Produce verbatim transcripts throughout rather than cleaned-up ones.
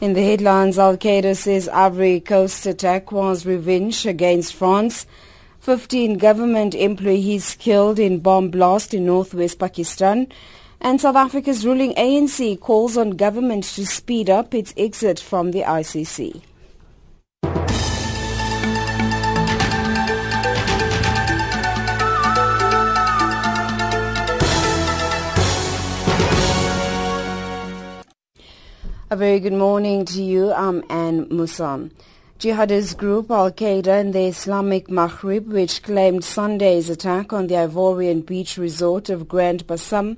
In the headlines, Al-Qaeda says Ivory Coast attack was revenge against France. fifteen government employees killed in bomb blast in northwest Pakistan. And South Africa's ruling A N C calls on government to speed up its exit from the I C C. A very good morning to you. I'm Anne Moussam. Jihadist group Al-Qaeda and the Islamic Maghreb, which claimed Sunday's attack on the Ivorian beach resort of Grand Bassam,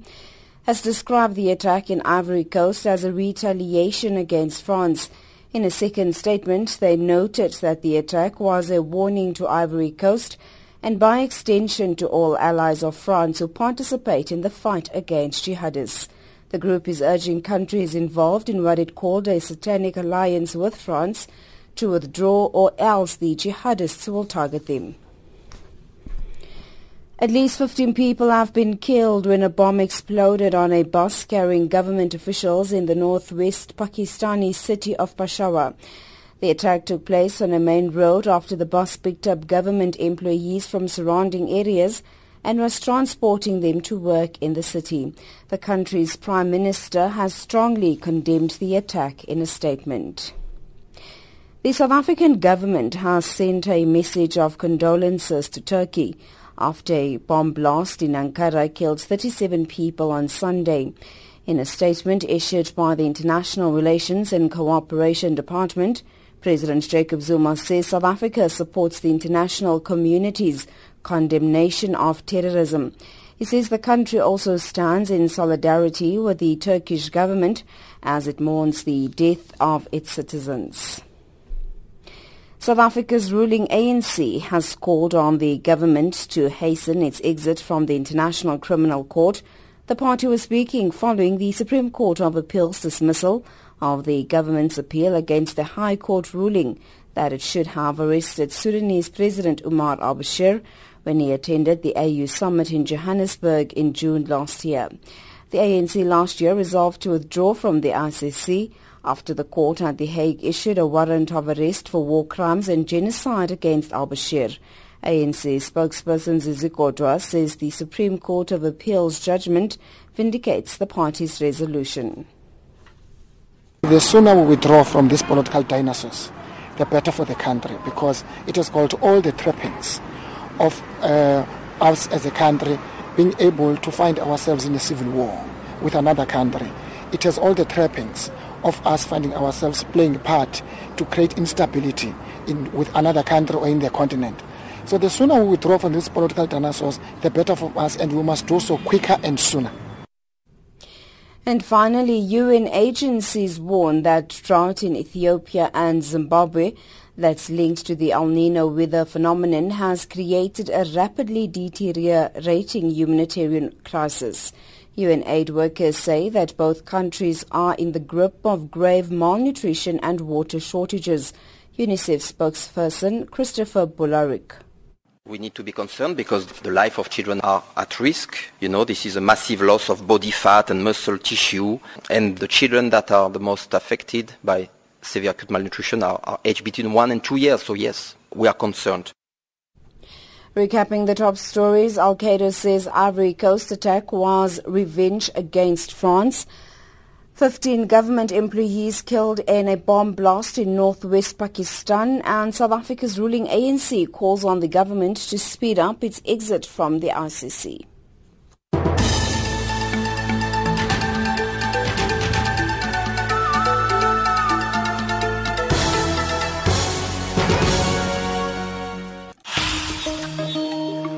has described the attack in Ivory Coast as a retaliation against France. In a second statement, they noted that the attack was a warning to Ivory Coast and by extension to all allies of France who participate in the fight against jihadists. The group is urging countries involved in what it called a satanic alliance with France to withdraw, or else the jihadists will target them. At least fifteen people have been killed when a bomb exploded on a bus carrying government officials in the northwest Pakistani city of Peshawar. The attack took place on a main road after the bus picked up government employees from surrounding areas and was transporting them to work in the city. The country's Prime Minister has strongly condemned the attack in a statement. The South African government has sent a message of condolences to Turkey after a bomb blast in Ankara killed thirty-seven people on Sunday. In a statement issued by the International Relations and Cooperation Department, President Jacob Zuma says South Africa supports the international community's condemnation of terrorism. He says the country also stands in solidarity with the Turkish government as it mourns the death of its citizens. South Africa's ruling A N C has called on the government to hasten its exit from the International Criminal Court. The party was speaking following the Supreme Court of Appeal's dismissal of the government's appeal against the High Court ruling that it should have arrested Sudanese President Omar al-Bashir when he attended the A U summit in Johannesburg in June last year. The A N C last year resolved to withdraw from the I C C after the court at The Hague issued a warrant of arrest for war crimes and genocide against al-Bashir. A N C spokesperson Zizi Kodwa says the Supreme Court of Appeal's judgment vindicates the party's resolution. The sooner we withdraw from these political dinosaurs, the better for the country, because it has got all the trappings of uh, us as a country being able to find ourselves in a civil war with another country. It has all the trappings of us finding ourselves playing a part to create instability in, with another country or in the continent. So the sooner we withdraw from these political dinosaurs, the better for us, and we must do so quicker and sooner. And finally, U N agencies warn that drought in Ethiopia and Zimbabwe that's linked to the El Nino weather phenomenon has created a rapidly deteriorating humanitarian crisis. U N aid workers say that both countries are in the grip of grave malnutrition and water shortages. UNICEF spokesperson Christopher Bularik. We need to be concerned because the life of children are at risk. You know, this is a massive loss of body fat and muscle tissue. And the children that are the most affected by severe acute malnutrition are, are aged between one and two years. So yes, we are concerned. Recapping the top stories, Al-Qaeda says Ivory Coast attack was revenge against France. fifteen government employees killed in a bomb blast in northwest Pakistan, and South Africa's ruling A N C calls on the government to speed up its exit from the I C C.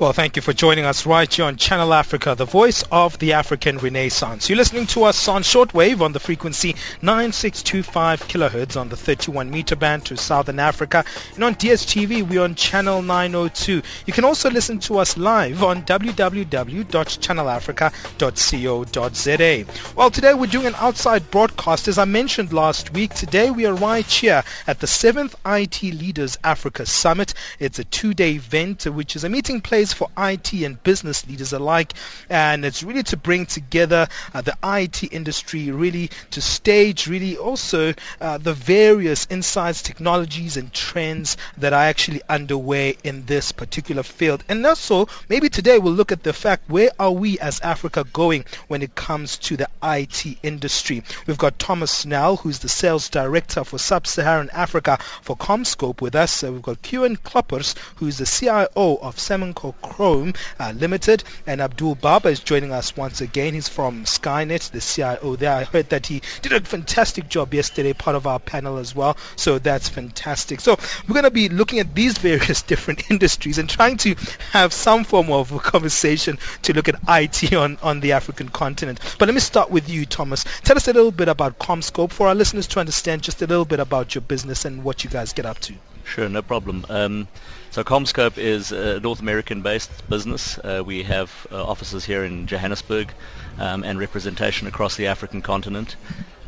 Well, thank you for joining us right here on Channel Africa, the voice of the African Renaissance. You're listening to us on shortwave on the frequency nine six two five kilohertz on the thirty-one meter band to Southern Africa. And on D S T V, we're on Channel nine oh two. You can also listen to us live on w w w dot channel africa dot co dot z a. Well, today we're doing an outside broadcast. As I mentioned last week, today we are right here at the seventh I T Leaders Africa Summit. It's a two-day event, which is a meeting place for I T and business leaders alike, and it's really to bring together uh, the I T industry, really to stage really also uh, the various insights, technologies and trends that are actually underway in this particular field. And also maybe today we'll look at the fact, where are we as Africa going when it comes to the I T industry? We've got Thomas Nel, who's the sales director for Sub-Saharan Africa for CommScope, with us. Uh, we've got Caun Kloppers, who's the C I O of Samancor Chrome uh, Limited, and Abdul Baba is joining us once again. He's from Skynet, the C I O there. I heard that he did a fantastic job yesterday, part of our panel as well, so that's fantastic. So we're going to be looking at these various different industries and trying to have some form of a conversation to look at I T on, on the African continent. But let me start with you, Thomas. Tell us a little bit about CommScope for our listeners to understand just a little bit about your business and what you guys get up to. Sure, no problem. Um, so CommScope is a North American-based business. Uh, we have uh, offices here in Johannesburg um, and representation across the African continent.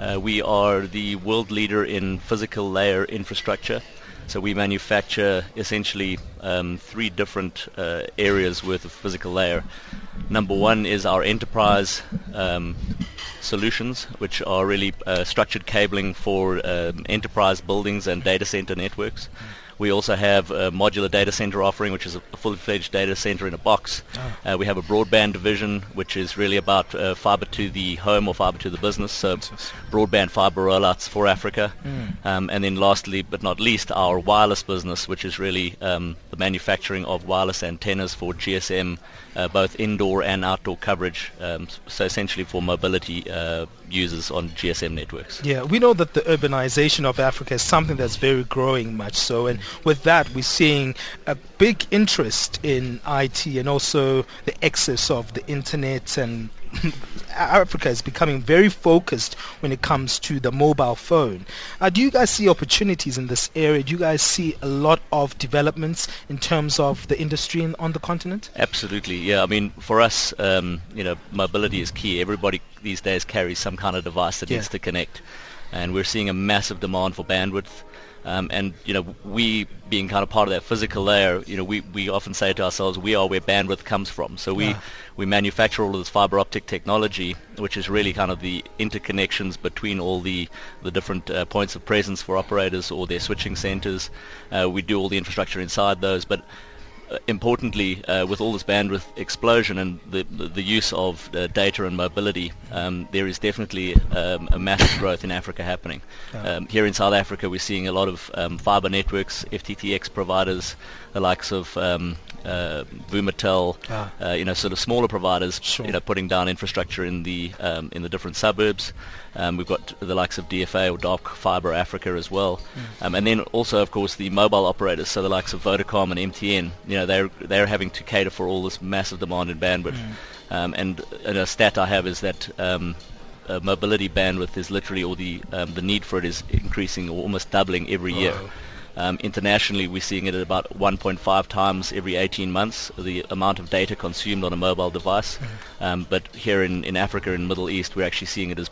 Uh, we are the world leader in physical layer infrastructure. So we manufacture essentially um, three different uh, areas worth of physical layer. Number one is our enterprise um, solutions, which are really uh, structured cabling for um, enterprise buildings and data center networks. We also have a modular data center offering, which is a full-fledged data center in a box. Oh. Uh, we have a broadband division, which is really about uh, fiber to the home or fiber to the business, so broadband fiber rollouts for Africa. Mm. Um, and then lastly, but not least, our wireless business, which is really um, the manufacturing of wireless antennas for G S M, uh, both indoor and outdoor coverage, um, so essentially for mobility uh, users on G S M networks. Yeah, we know that the urbanization of Africa is something that's very growing much so, and with that, we're seeing a big interest in I T and also the access of the internet, and Africa is becoming very focused when it comes to the mobile phone. Uh, do you guys see opportunities in this area? Do you guys see a lot of developments in terms of the industry in, on the continent? Absolutely, yeah. I mean, for us, um, you know, mobility is key. Everybody these days carries some kind of device that yeah. needs to connect, and we're seeing a massive demand for bandwidth. Um, and, you know, we being kind of part of that physical layer, you know, we, we often say to ourselves, we are where bandwidth comes from. So we, yeah. we manufacture all of this fiber optic technology, which is really kind of the interconnections between all the, the different uh, points of presence for operators or their switching centers. Uh, we do all the infrastructure inside those. But uh, importantly, uh, with all this bandwidth explosion and the, the, the use of uh, data and mobility, um, there is definitely um, a massive growth in Africa happening. Yeah. Um, here in South Africa, we're seeing a lot of um, fiber networks, F T T X providers, the likes of um, uh, Vumatel, ah. uh, you know, sort of smaller providers, sure. you know, putting down infrastructure in the um, in the different suburbs. Um, we've got the likes of D F A or Dark Fibre Africa as well, mm. um, and then also, of course, the mobile operators, so the likes of Vodacom and M T N. You know, they're they're having to cater for all this massive demand in bandwidth. Mm. Um, and, and a stat I have is that um, uh, mobility bandwidth is literally, or the um, the need for it is increasing or almost doubling every oh. year. Um, internationally, we're seeing it at about one point five times every eighteen months, the amount of data consumed on a mobile device. Mm-hmm. Um, but here in, in Africa and Middle East, we're actually seeing it as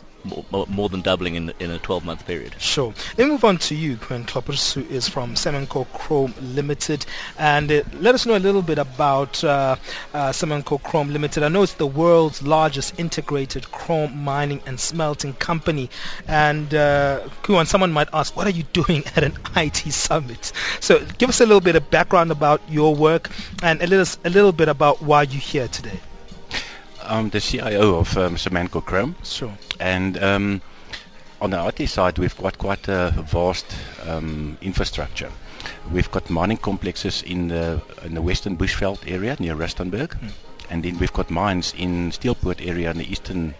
more, more than doubling in, in a twelve-month period. Sure. Let me move on to you, Caun Kloppers, who is from Samancor Chrome Limited. And uh, let us know a little bit about uh, uh, Samancor Chrome Limited. I know it's the world's largest integrated chrome mining and smelting company. And uh, Caun, someone might ask, what are you doing at an I T summit? So give us a little bit of background about your work and a little, a little bit about why you're here today. I'm the C I O of um, Samancor Chrome. Sure. And um, on the I T side, we've got quite a vast um, infrastructure. We've got mining complexes in the in the western Bushveld area near Rustenburg, mm. and then we've got mines in Steelport area in the eastern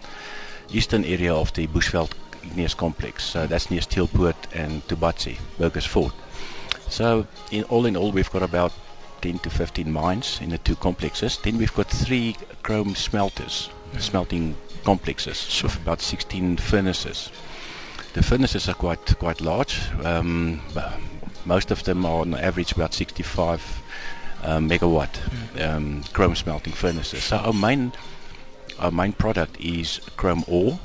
eastern area of the Bushveld igneous complex. So that's near Steelport and Tubatsi, Burgers Fort. So in all in all, we've got about ten to fifteen mines in the two complexes. Then we've got three chrome smelters, yeah. smelting complexes, sure. with about sixteen furnaces. The furnaces are quite quite large. Um, most of them are on average about sixty-five uh, megawatt yeah. um, chrome smelting furnaces. So our main our main product is chrome ore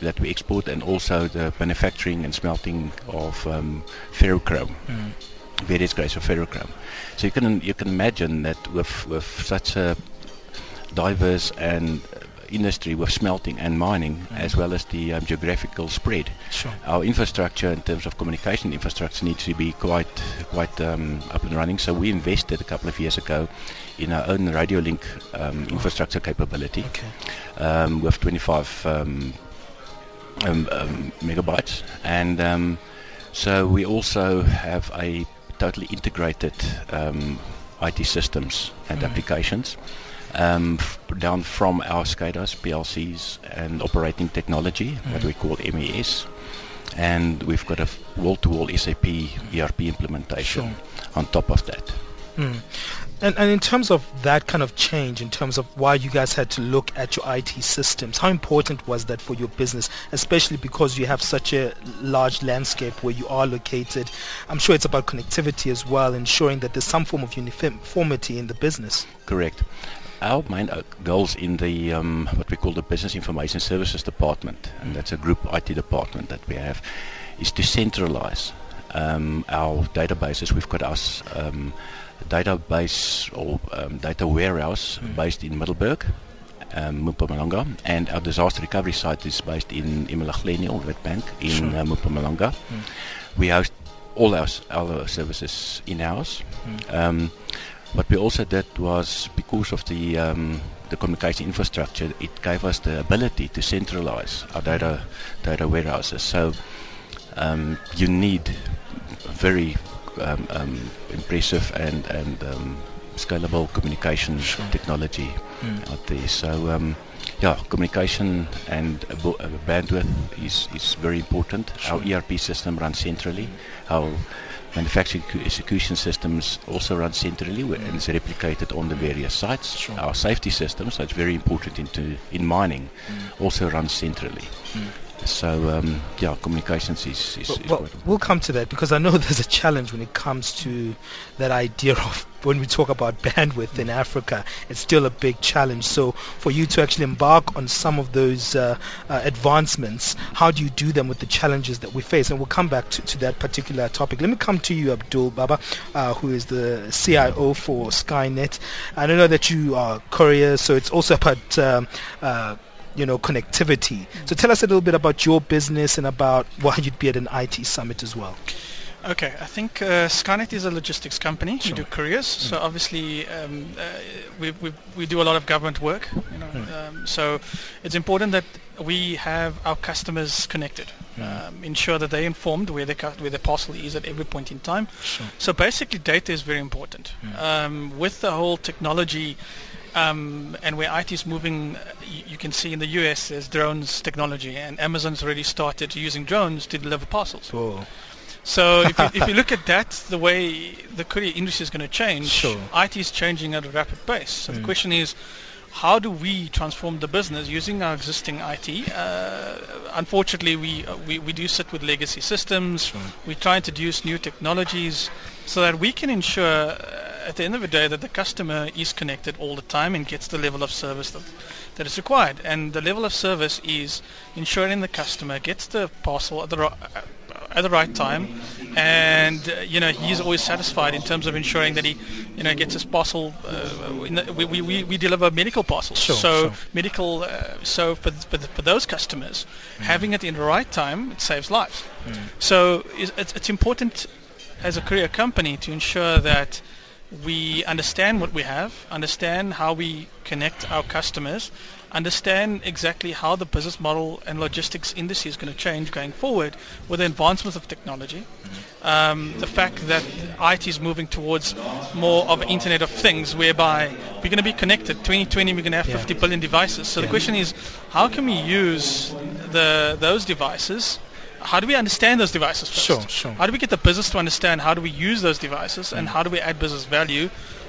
that we export, and also the manufacturing and smelting of um, ferrochrome, mm. various grades of ferrochrome. So you can you can imagine that with with such a diverse and industry with smelting and mining, mm. as well as the um, geographical spread, sure. our infrastructure in terms of communication infrastructure needs to be quite quite um, up and running. So we invested a couple of years ago in our own radio link um, infrastructure capability, okay. um, with twenty-five um, um, um, megabytes, and um, so we also have a totally integrated um, I T systems and mm. applications. Um, f down from our SCADAs, P L Cs and operating technology, mm. what we call M E S, and we've got a wall-to-wall S A P E R P implementation sure. on top of that. Mm. And, and in terms of that kind of change, in terms of why you guys had to look at your I T systems, how important was that for your business, especially because you have such a large landscape where you are located? I'm sure it's about connectivity as well, ensuring that there's some form of uniformity in the business. Correct. Our main goals in the um, what we call the Business Information Services Department, and that's a group I T department that we have, is to centralize um, our databases. We've got our um, database or um, data warehouse mm. based in Middelburg, um, Mpumalanga, and our disaster recovery site is based in Imalahleni or Red Bank in sure. uh, Mpumalanga. Mm. We host all our, our services in-house. Mm. Um, What we also did was, because of the um, the communication infrastructure, it gave us the ability to centralize our data data warehouses. So um, you need very um, um, impressive and and um, scalable communication sure. technology mm. out there. So um, yeah, communication and uh, uh, bandwidth is is very important. Sure. Our E R P system runs centrally. Our manufacturing execution systems also run centrally and is replicated on the various sites. Sure. Our safety systems, that's very important into, in mining, mm. also run centrally. Mm. So, um, yeah, communications is, is, well, is well, quite important. We'll come to that, because I know there's a challenge when it comes to that idea of when we talk about bandwidth in Africa. It's still a big challenge. So for you to actually embark on some of those uh, uh, advancements, how do you do them with the challenges that we face? And we'll come back to, to that particular topic. Let me come to you, Abdul Baba, uh, who is the C I O for Skynet. I know that you are courier, so it's also about um, uh, you know, connectivity. So tell us a little bit about your business and about why you'd be at an I T summit as well. Okay, I think uh, Skynet is a logistics company. Sure. We do couriers, mm. so obviously um, uh, we, we we do a lot of government work. You know, mm. um, so it's important that we have our customers connected, mm. um, ensure that they're informed where their where their parcel is at every point in time. Sure. So basically, data is very important. Mm. Um, with the whole technology. Um, and where I T is moving, you, you can see in the U S there's drones technology, and Amazon's already started using drones to deliver parcels. Whoa. So if, you, if you look at that, the way the courier industry is going to change, sure. I T is changing at a rapid pace. So mm. the question is, how do we transform the business using our existing I T? Uh, unfortunately, we, uh, we we do sit with legacy systems. Sure. We try to introduce new technologies so that we can ensure uh, at the end of the day that the customer is connected all the time and gets the level of service that, that is required. And the level of service is ensuring the customer gets the parcel at the right uh, at the right time, and uh, you know, he's always satisfied in terms of ensuring that he, you know, gets his parcel. Uh, in the, we, we we deliver medical parcels, sure, so sure. medical. Uh, so for for, the, for those customers, mm. having it in the right time, it saves lives. Mm. So it's, it's important as a courier company to ensure that we understand what we have, understand how we connect our customers, understand exactly how the business model and logistics industry is going to change going forward with the advancements of technology. Um, the fact that I T is moving towards more of an Internet of Things, whereby we're going to be connected. twenty twenty, we're going to have yeah. fifty billion devices. So yeah. the question is, how can we use the those devices? How do we understand those devices first? Sure, sure. How do we get the business to understand how do we use those devices, and how do we add business value?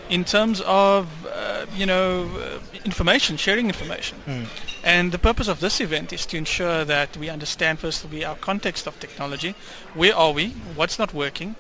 in terms of uh, you know uh, information, sharing information. Mm. And the purpose of this event is to ensure that we understand first of all our context of technology. Where are we? What's not working?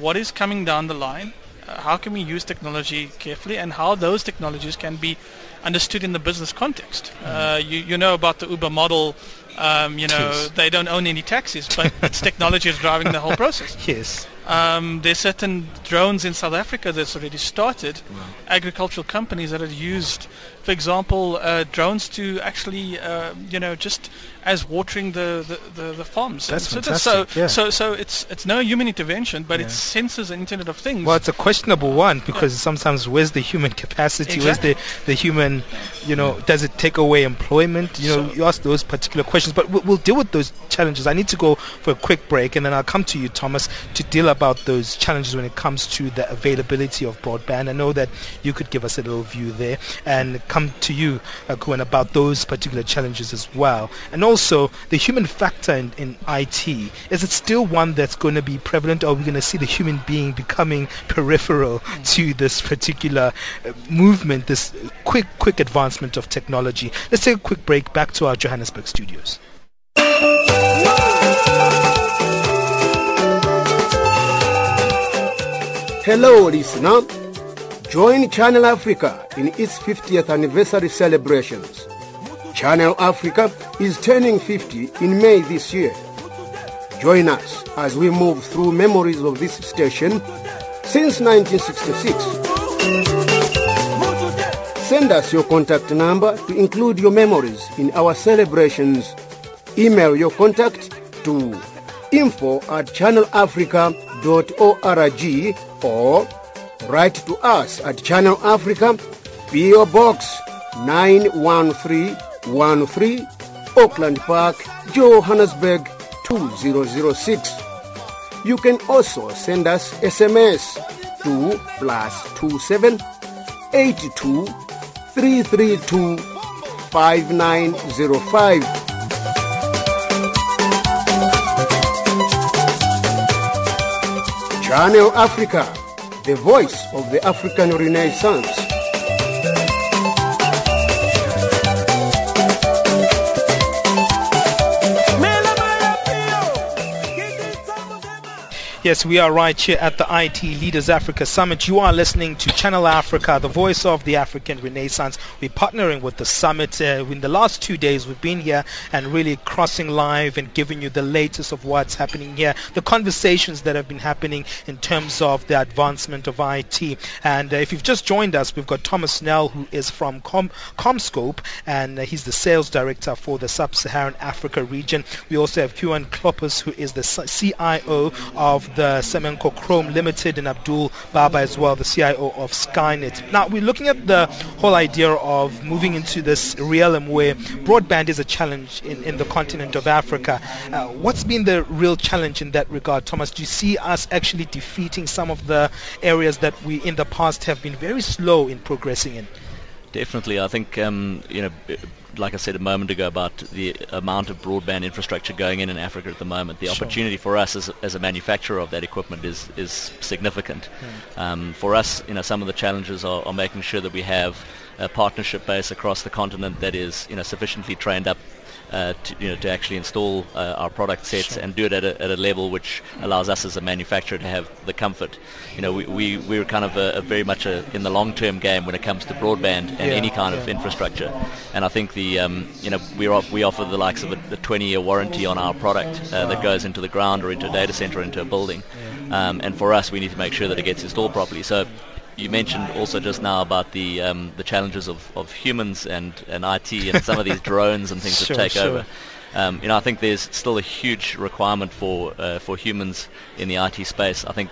What is coming down the line? Uh, how can we use technology carefully, and how those technologies can be understood in the business context? Mm. Uh, you, you know about the Uber model. Um, you know, yes. They don't own any taxis, but it's technology is driving the whole process. Yes. Um, there's certain drones in South Africa that's already started. Wow. Agricultural companies that have used, for example, uh, drones to actually, uh, you know, just as watering the, the, the, the farms. That's so fantastic. That's so, yeah. so so it's it's no human intervention, but yeah. it's sensors and Internet of Things. Well, it's a questionable one because yeah. sometimes where's the human capacity? Exactly. Where's the, the human, you know, yeah. does it take away employment? You know, so, you ask those particular questions. But we'll deal with those challenges. I need to go for a quick break, and then I'll come to you, Thomas, to deal about those challenges when it comes to the availability of broadband. I know that you could give us a little view there, and come to you, Caun, about those particular challenges as well. And also, the human factor in, in I T, is it still one that's going to be prevalent, or are we going to see the human being becoming peripheral mm. to this particular movement, this quick, quick advancement of technology? Let's take a quick break, back to our Johannesburg studios. Hello listener, join Channel Africa in its fiftieth anniversary celebrations. Channel Africa is turning fifty in May this year. Join us as we move through memories of this station since nineteen sixty-six. Send us your contact number to include your memories in our celebrations. Email your contact to info at channelafrica dot org or write to us at Channel Africa, P O Box nine one three one three, Auckland Park, Johannesburg two zero zero six. You can also send us S M S to plus two seven eight two three three two five nine zero five. Channel Africa, the voice of the African Renaissance. Yes, we are right here at the I T Leaders Africa Summit. You are listening to Channel Africa, the voice of the African Renaissance. We're partnering with the summit. Uh, in the last two days, we've been here and really crossing live and giving you the latest of what's happening here, the conversations that have been happening in terms of the advancement of I T. And uh, if you've just joined us, we've got Thomas Nel, who is from Com- CommScope, and uh, he's the sales director for the Sub-Saharan Africa region. We also have Caun Kloppers, who is the C I O of the Samancor Chrome Limited, and Abdul Baba as well, the C I O of Skynet. Now, we're looking at the whole idea of moving into this realm where broadband is a challenge in, in the continent of Africa. Uh, what's been the real challenge in that regard, Thomas? Do you see us actually defeating some of the areas that we in the past have been very slow in progressing in? Definitely. I think, um, you know, like I said a moment ago about the amount of broadband infrastructure going in in Africa at the moment, the sure. opportunity for us as, as a manufacturer of that equipment is, is significant. Mm. Um, for us, you know, some of the challenges are, are making sure that we have a partnership base across the continent that is, you know, sufficiently trained up Uh, to, you know, to actually install uh, our product sets sure. and do it at a, at a level which allows us as a manufacturer to have the comfort. You know, we, we, we're kind of a, a very much a, in the long-term game when it comes to broadband and yeah, any kind yeah. of infrastructure. And I think the, um, you know, we we offer the likes of a, a twenty-year warranty on our product uh, that goes into the ground or into a data center or into a building. Um, and for us, we need to make sure that it gets installed properly. So you mentioned also just now about the um, the challenges of, of humans and, and I T and some of these drones and things sure, that take sure. over. Um, you know, I think there's still a huge requirement for uh, for humans in the I T space. I think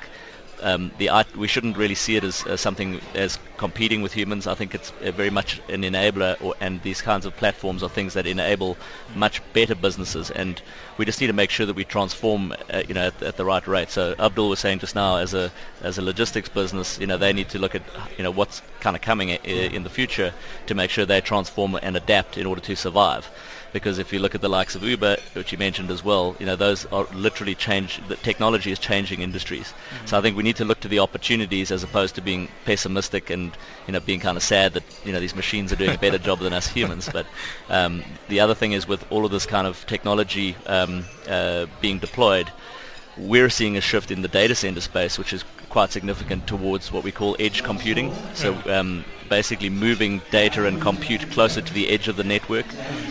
um, the I T, we shouldn't really see it as, as something as competing with humans. I think it's very much an enabler, or, and these kinds of platforms are things that enable much better businesses, and we just need to make sure that we transform uh, you know at, at the right rate. So Abdul was saying just now, as a as a logistics business, you know they need to look at you know what's kind of coming in, in the future to make sure they transform and adapt in order to survive. Because if you look at the likes of Uber, which you mentioned as well, you know those are literally change. The technology is changing industries, mm-hmm. so I think we need to look to the opportunities as opposed to being pessimistic and you know being kind of sad that you know these machines are doing a better job than us humans. But um, the other thing is, with all of this kind of technology um, uh, being deployed, we're seeing a shift in the data center space, which is quite significant, towards what we call edge computing. So. Um, basically moving data and compute closer to the edge of the network,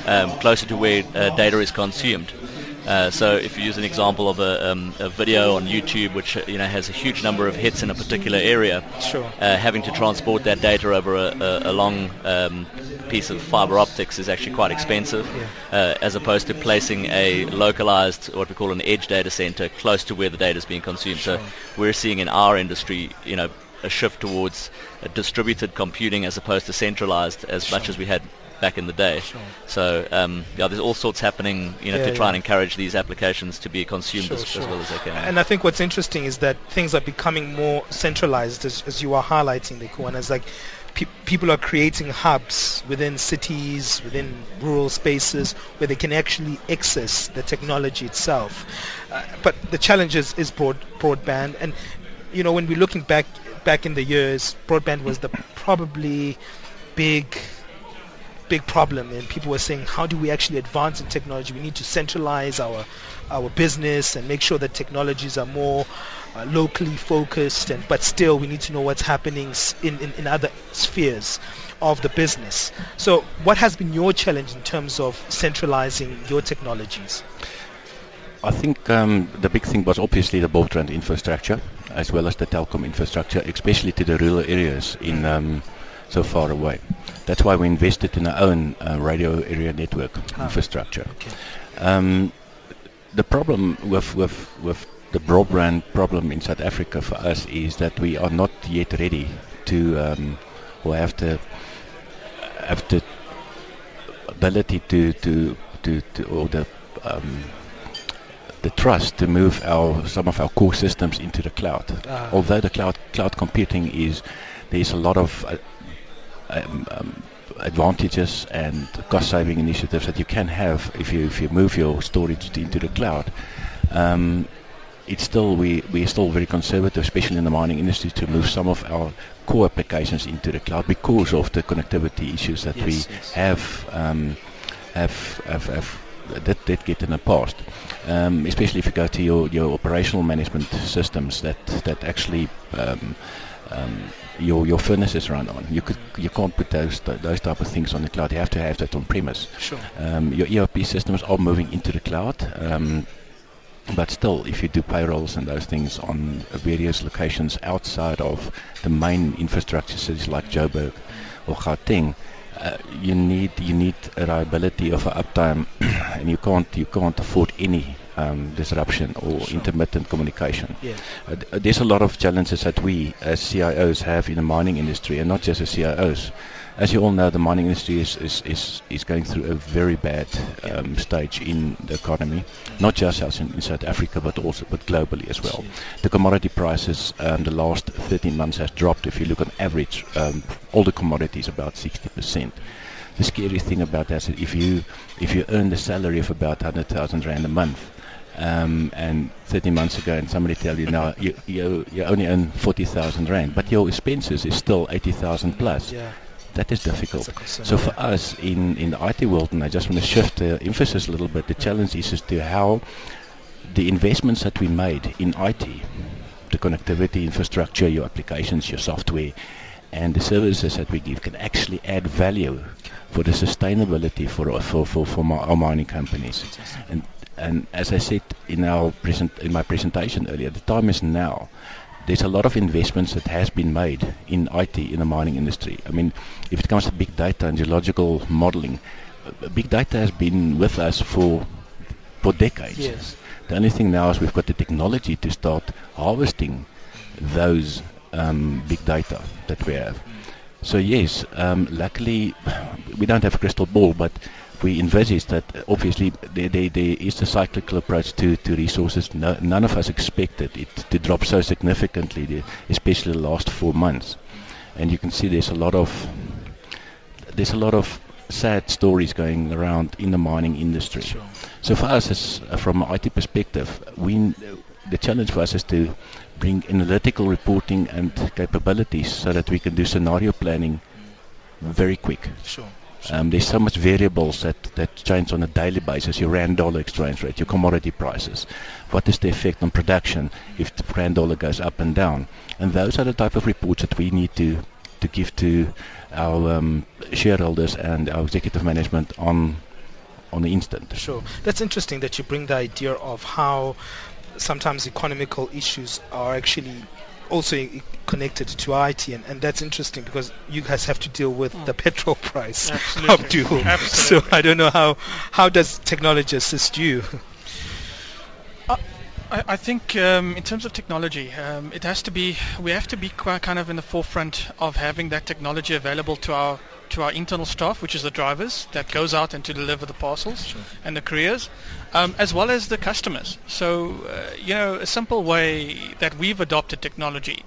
um, closer to where uh, data is consumed. Uh, so if you use an example of a, um, a video on YouTube, which you know has a huge number of hits in a particular area, sure. uh, having to transport that data over a, a, a long um, piece of fiber optics is actually quite expensive, uh, as opposed to placing a localized, what we call an edge data center, close to where the data is being consumed. Sure. So we're seeing in our industry, you know, a shift towards uh, distributed computing as opposed to centralized, as sure. much as we had back in the day. Sure. So um, yeah, there's all sorts happening, you know, yeah, to try yeah. and encourage these applications to be consumed sure, as, sure. as well as they can. And I think what's interesting is that things are becoming more centralized, as, as you are highlighting, Nico, and it's like pe- people are creating hubs within cities, within rural spaces, where they can actually access the technology itself. Uh, but the challenge is, is broad, broadband, and you know, when we're looking back. Back in the years, broadband was the probably big, big problem, and people were saying, "How do we actually advance in technology? We need to centralize our, our business and make sure that technologies are more uh, locally focused." And but still, we need to know what's happening in, in, in other spheres of the business. So, what has been your challenge in terms of centralizing your technologies? I think um, the big thing was obviously the broadband infrastructure, as well as the telecom infrastructure, especially to the rural areas in um, so far away. That's why we invested in our own uh, radio area network ah, infrastructure. Okay. Um, the problem with, with, with the broadband problem in South Africa for us is that we are not yet ready to um, or have the have the ability to to to, to or the um, the trust to move our some of our core systems into the cloud. Uh, Although the cloud cloud computing is, there's a lot of uh, um, um, advantages and cost-saving initiatives that you can have if you if you move your storage into the cloud. Um, it's still we we're still very conservative, especially in the mining industry, to move some of our core applications into the cloud because of the connectivity issues that yes, we yes. have um, have have. have That did get in the past, um, especially if you go to your, your operational management systems that that actually um, um, your your furnaces run on. You could you can't put those th- those type of things on the cloud. You have to have that on premise. Sure. Um, your E R P systems are moving into the cloud, um, but still, if you do payrolls and those things on various locations outside of the main infrastructure cities like Joburg or Gauteng. Uh, you need you need a reliability of uptime, and you can't you can't afford any um, disruption or sure. intermittent communication. Yeah. Uh, th- there's a lot of challenges that we as C I Os have in the mining industry, and not just as C I Os. As you all know, the mining industry is is, is, is going through a very bad um, stage in the economy, not just us in, in South Africa, but also but globally as well. The commodity prices um, the last thirteen months has dropped. If you look on average, um, all the commodities about sixty percent. The scary thing about that is that if you if you earn the salary of about one hundred thousand rand a month, um, and thirteen months ago, and somebody tell you now you you, you only earn forty thousand rand, but your expenses is still eighty thousand plus. Yeah. That is difficult. Concern, so for yeah. us in, in the I T world, and I just want to shift the emphasis a little bit, the challenge is as to how the investments that we made in I T, the connectivity infrastructure, your applications, your software, and the services that we give can actually add value for the sustainability for for, for, for our mining companies. And and as I said in our present in my presentation earlier, the time is now. There's a lot of investments that has been made in I T in the mining industry. I mean, if it comes to big data and geological modeling, uh, big data has been with us for for decades. Yes. The only thing now is we've got the technology to start harvesting those um, big data that we have. So yes, um, luckily we don't have a crystal ball, but we envisage that obviously there, there, there is a cyclical approach to, to resources. No, none of us expected it to drop so significantly, especially the last four months. And you can see there's a lot of there's a lot of sad stories going around in the mining industry. Sure. So for us, as, uh, from an I T perspective, we the challenge for us is to bring analytical reporting and capabilities so that we can do scenario planning very quick. Sure. Um, there's so much variables that, that change on a daily basis, your rand-dollar exchange rate, your commodity prices. What is the effect on production if the rand-dollar goes up and down? And those are the type of reports that we need to, to give to our um, shareholders and our executive management on, on the instant. Sure. That's interesting that you bring the idea of how sometimes economical issues are actually also connected to I T, and, and that's interesting because you guys have to deal with mm. the petrol price. Absolutely. Abdul. Absolutely. So I don't know how how does technology assist you? Uh, I, I think um, in terms of technology, um, it has to be we have to be quite kind of in the forefront of having that technology available to our to our internal staff, which is the drivers that goes out and to deliver the parcels. Sure. And the couriers, um, as well as the customers. So, uh, you know, a simple way that we've adopted technology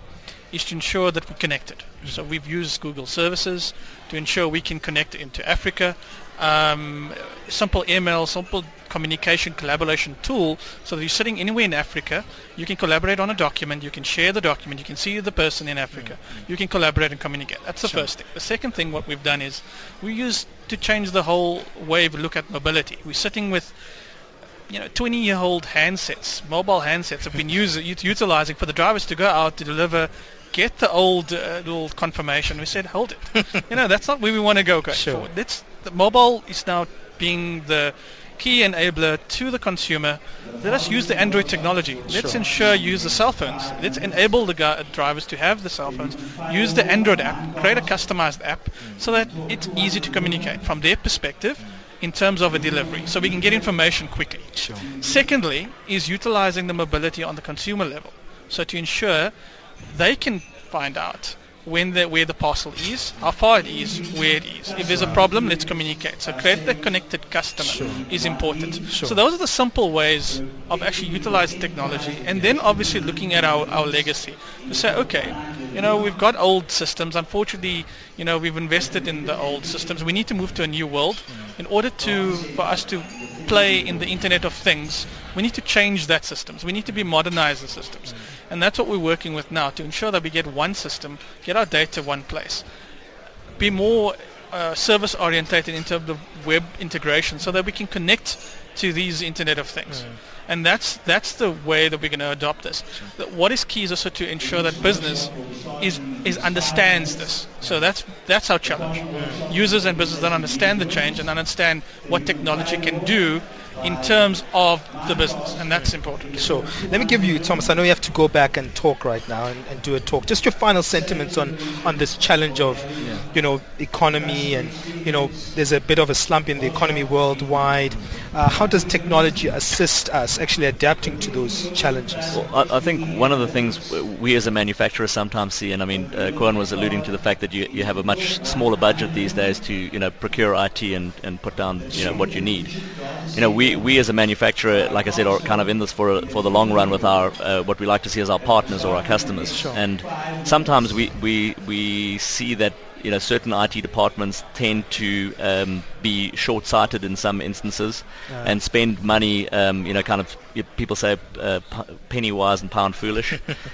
is to ensure that we're connected. Mm-hmm. So we've used Google services to ensure we can connect into Africa. Um, simple email, simple communication, collaboration tool, so that you're sitting anywhere in Africa, you can collaborate on a document, you can share the document, you can see the person in Africa, mm-hmm. you can collaborate and communicate. That's the sure. first thing. The second thing what we've done is we used to change the whole way we look at mobility. We're sitting with you know, twenty-year-old handsets, mobile handsets have been used, utilizing for the drivers to go out to deliver, get the old uh, little confirmation. We said, hold it. you know, that's not where we want to go going sure. forward. That's, the mobile is now being the key enabler to the consumer. Let us use the Android technology. Let's sure. ensure use the cell phones. Let's enable the gu- drivers to have the cell phones. Use the Android app. Create a customized app so that it's easy to communicate from their perspective in terms of a delivery, so we can get information quickly. Sure. Secondly, is utilizing the mobility on the consumer level, so to ensure they can find out when the, where the parcel is, how far it is, where it is. If there's a problem, let's communicate. So create the connected customer sure. is important. Sure. So those are the simple ways of actually utilizing technology, and then obviously looking at our, our legacy. To say, okay, you know, we've got old systems. Unfortunately, you know, we've invested in the old systems. We need to move to a new world. In order to for us to play in the Internet of Things, we need to change that systems. We need to be modernize the systems. And that's what we're working with now, to ensure that we get one system, get our data one place, be more uh, service orientated in terms of web integration so that we can connect to these Internet of Things. Mm. And that's that's the way that we're going to adopt this. Sure. What is key is also to ensure that business is is understands this. So that's that's our challenge. Mm. Users and business that understand the change and understand what technology can do in terms of the business, and that's important. So let me give you, Thomas, I know you have to go back and talk right now and, and do a talk. Just your final sentiments on, on this challenge of, yeah. you know, economy, and, you know, there's a bit of a slump in the economy worldwide. Uh, how does technology assist us actually adapting to those challenges? Well, I, I think one of the things we as a manufacturer sometimes see, and I mean, uh, Caun was alluding to the fact that you, you have a much smaller budget these days to, you know, procure I T and, and put down, you know, what you need. You know, we We, we as a manufacturer, like I said, are kind of in this for for the long run with our uh, what we like to see as our partners or our customers. Sure. And sometimes we, we we see that, you know, certain I T departments tend to um, be short-sighted in some instances uh, and spend money, um, you know, kind of, people say uh, penny wise and pound foolish,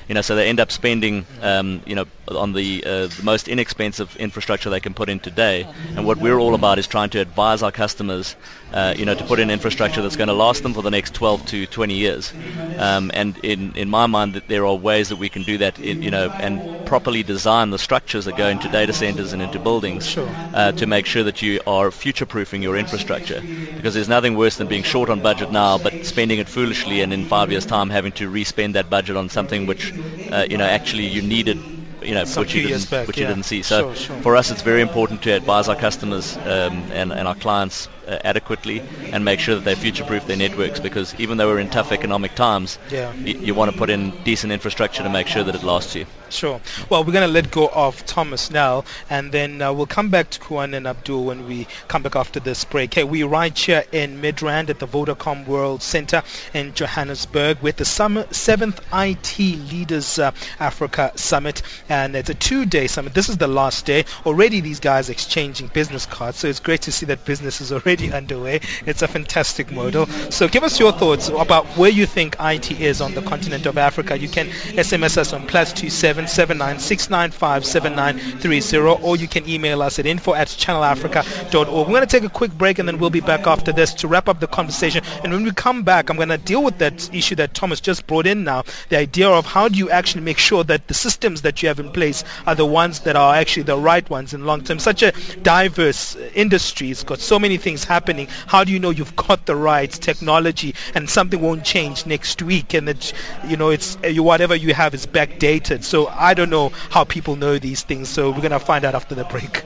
you know, so they end up spending, um, you know, on the, uh, the most inexpensive infrastructure they can put in today. And what we're all about is trying to advise our customers, uh, you know, to put in infrastructure that's going to last them for the next twelve to twenty years. Um, and in, in my mind, that there are ways that we can do that, in, you know, and properly design the structures that go into data centers and into buildings sure. uh, to make sure that you are future-proofing your infrastructure, because there's nothing worse than being short on budget now, but spending it foolishly. And in five years' time, having to re-spend that budget on something which, uh, you know, actually you needed, you know, Some which, you didn't, back, which yeah. you didn't see. So sure, sure. for us, it's very important to advise our customers um, and, and our clients uh, adequately and make sure that they future-proof their networks, because even though we're in tough economic times, yeah. y- you want to put in decent infrastructure to make sure that it lasts you. Sure. Well, we're going to let go of Thomas now, and then uh, we'll come back to Caun and Abdul when we come back after this break. Hey, we're right here in Midrand at the Vodacom World Center in Johannesburg with the summer seventh I T Leaders uh, Africa Summit, and it's a two-day summit. This is the last day. Already these guys are exchanging business cards, so it's great to see that business is already underway. It's a fantastic model. So give us your thoughts about where you think I T is on the continent of Africa. You can S M S us on plus two seven seven nine six nine five seven nine three zero, or you can email us at info at channelafrica dot org. We're going to take a quick break, and then we'll be back after this to wrap up the conversation. And when we come back, I'm going to deal with that issue that Thomas just brought in now, the idea of how do you actually make sure that the systems that you have in place are the ones that are actually the right ones in long term. Such a diverse industry. It's got so many things happening. How do you know you've got the right technology and something won't change next week, and that, you know, it's whatever you have is backdated? So I don't know how people know these things, so we're going to find out after the break.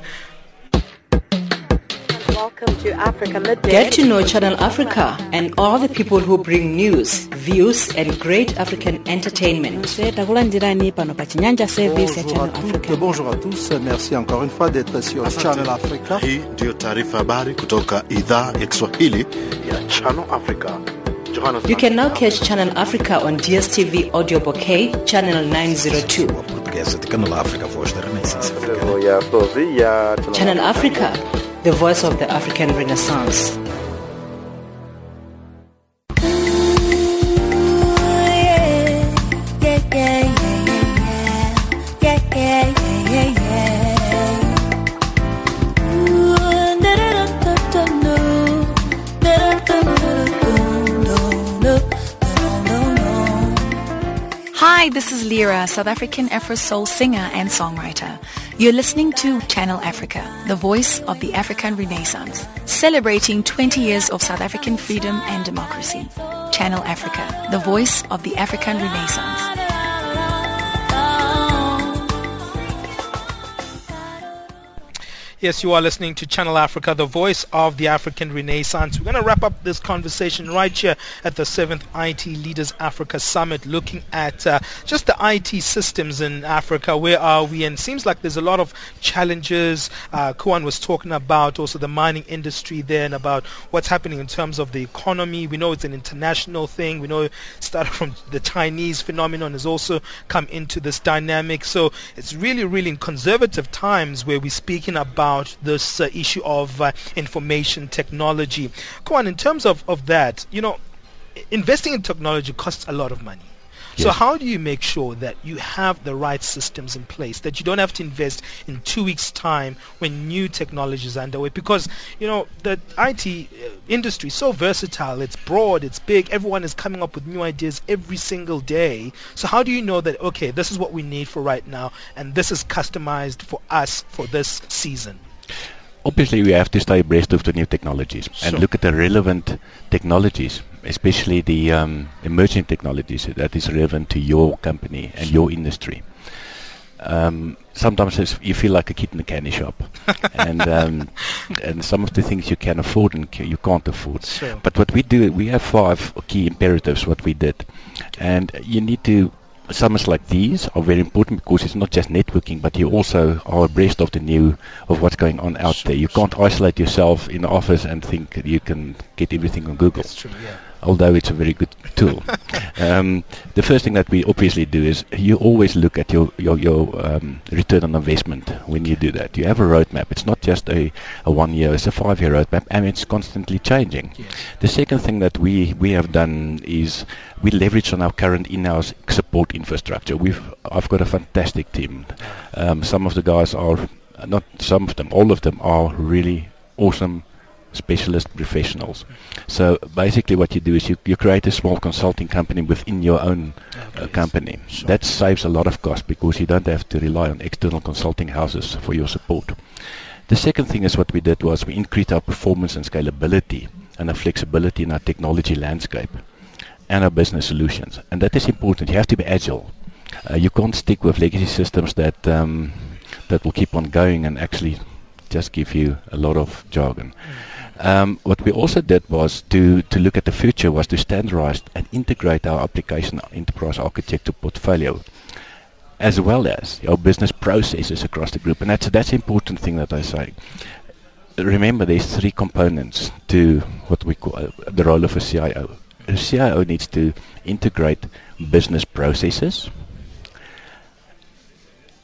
Welcome to Africa Midday. Get to know Channel Africa and all the people who bring news, views, and great African entertainment. Bonjour à tous, merci encore une fois d'être sur Channel Africa. Hii ndio taarifa habari kutoka idhaa ya Kiswahili ya Channel Africa. You can now catch Channel Africa on D S T V Audio Bouquet, Channel nine oh two. Channel Africa, the voice of the African Renaissance. Hi, this is Lira, South African Afro-soul singer and songwriter. You're listening to Channel Africa, the voice of the African Renaissance, celebrating twenty years of South African freedom and democracy. Channel Africa, the voice of the African Renaissance. Yes, you are listening to Channel Africa, the voice of the African Renaissance. We're going to wrap up this conversation right here at the seventh I T Leaders Africa Summit, looking at uh, just the I T systems in Africa. Where are we? And it seems like there's a lot of challenges. Uh, Caun was talking about also the mining industry there and about what's happening in terms of the economy. We know it's an international thing. We know it started from the Chinese phenomenon has also come into this dynamic. So it's really, really in conservative times where we're speaking about this uh, issue of uh, information technology. Caun, in terms of, of that, you know, investing in technology costs a lot of money. Yes. So how do you make sure that you have the right systems in place, that you don't have to invest in two weeks' time when new technology is underway? Because, you know, the I T industry is so versatile, it's broad, it's big, everyone is coming up with new ideas every single day. So how do you know that, okay, this is what we need for right now, and this is customized for us for this season? Obviously, we have to stay abreast of the new technologies sure. and look at the relevant technologies, especially the um, emerging technologies that is relevant to your company and your industry. Um, sometimes it's, you feel like a kid in a candy shop, and um, and some of the things you can afford and you can't afford. Sure. But what we do, we have five key imperatives. What we did, and you need to. Summits like these are very important because it's not just networking, but you also are abreast of the new, of what's going on out there. You can't isolate yourself in the office and think you can get everything on Google. That's true, yeah. Although it's a very good tool. um, the first thing that we obviously do is you always look at your your, your um, return on investment when you do that. You have a roadmap. It's not just a, a one-year, it's a five-year roadmap, and it's constantly changing. Yes. The second thing that we, we have done is we leverage on our current in-house support infrastructure. We've I've got a fantastic team. Um, some of the guys are, not some of them, all of them are really awesome specialist professionals. So basically what you do is you, you create a small consulting company within your own uh, company. Sure. That saves a lot of cost because you don't have to rely on external consulting houses for your support. The second thing is what we did was we increased our performance and scalability and our flexibility in our technology landscape and our business solutions. And that is important. You have to be agile. Uh, you can't stick with legacy systems that um, that will keep on going and actually just give you a lot of jargon. Mm. Um, what we also did was to, to look at the future was to standardize and integrate our application enterprise architecture portfolio, as well as our business processes across the group. And that's that's an important thing that I say. Remember, there's three components to what we call uh, the role of a C I O. A C I O needs to integrate business processes,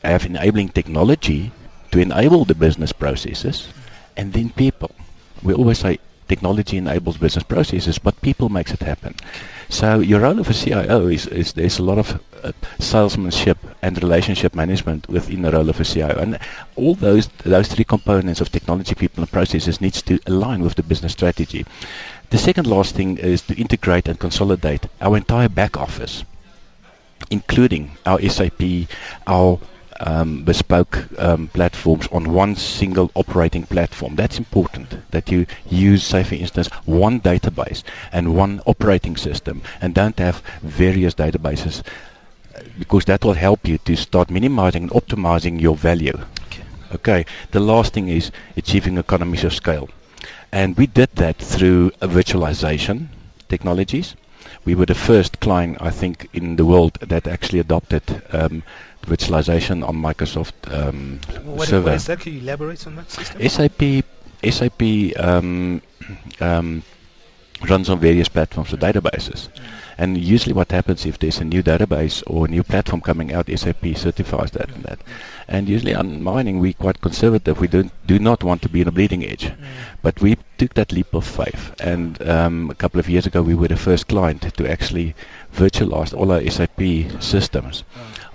have enabling technology to enable the business processes, and then people. We always say technology enables business processes, but people makes it happen. So your role of a C I O is, is there's a lot of uh, salesmanship and relationship management within the role of a C I O, and all those those three components of technology, people, and processes needs to align with the business strategy. The second last thing is to integrate and consolidate our entire back office, including our S A P, our Um, bespoke um, platforms on one single operating platform. That's important, that you use, say for instance, one database and one operating system, and don't have various databases, because that will help you to start minimizing and optimizing your value. Okay. Okay. The last thing is achieving economies of scale. And we did that through a virtualization technologies. We were the first client, I think, in the world that actually adopted um, virtualization on Microsoft um, what server. What is that? Can you elaborate on that system? S A P, S A P um, um, runs on various platforms or databases. Mm. And usually what happens if there's a new database or a new platform coming out, S A P certifies that mm. and that. And usually on mining, we're quite conservative. We don't, do not want to be on a bleeding edge. Mm. But we took that leap of faith. And um, a couple of years ago, we were the first client to actually virtualize all our S A P systems mm.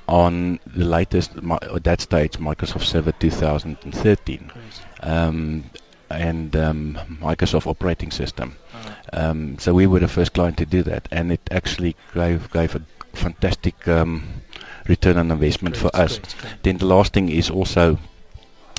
on the latest, at that stage, Microsoft Server two thousand thirteen. Um, and um, Microsoft operating system. Oh. Um, so we were the first client to do that, and it actually gave, gave a fantastic um, return on investment great, for us. Great, great. Then the last thing is also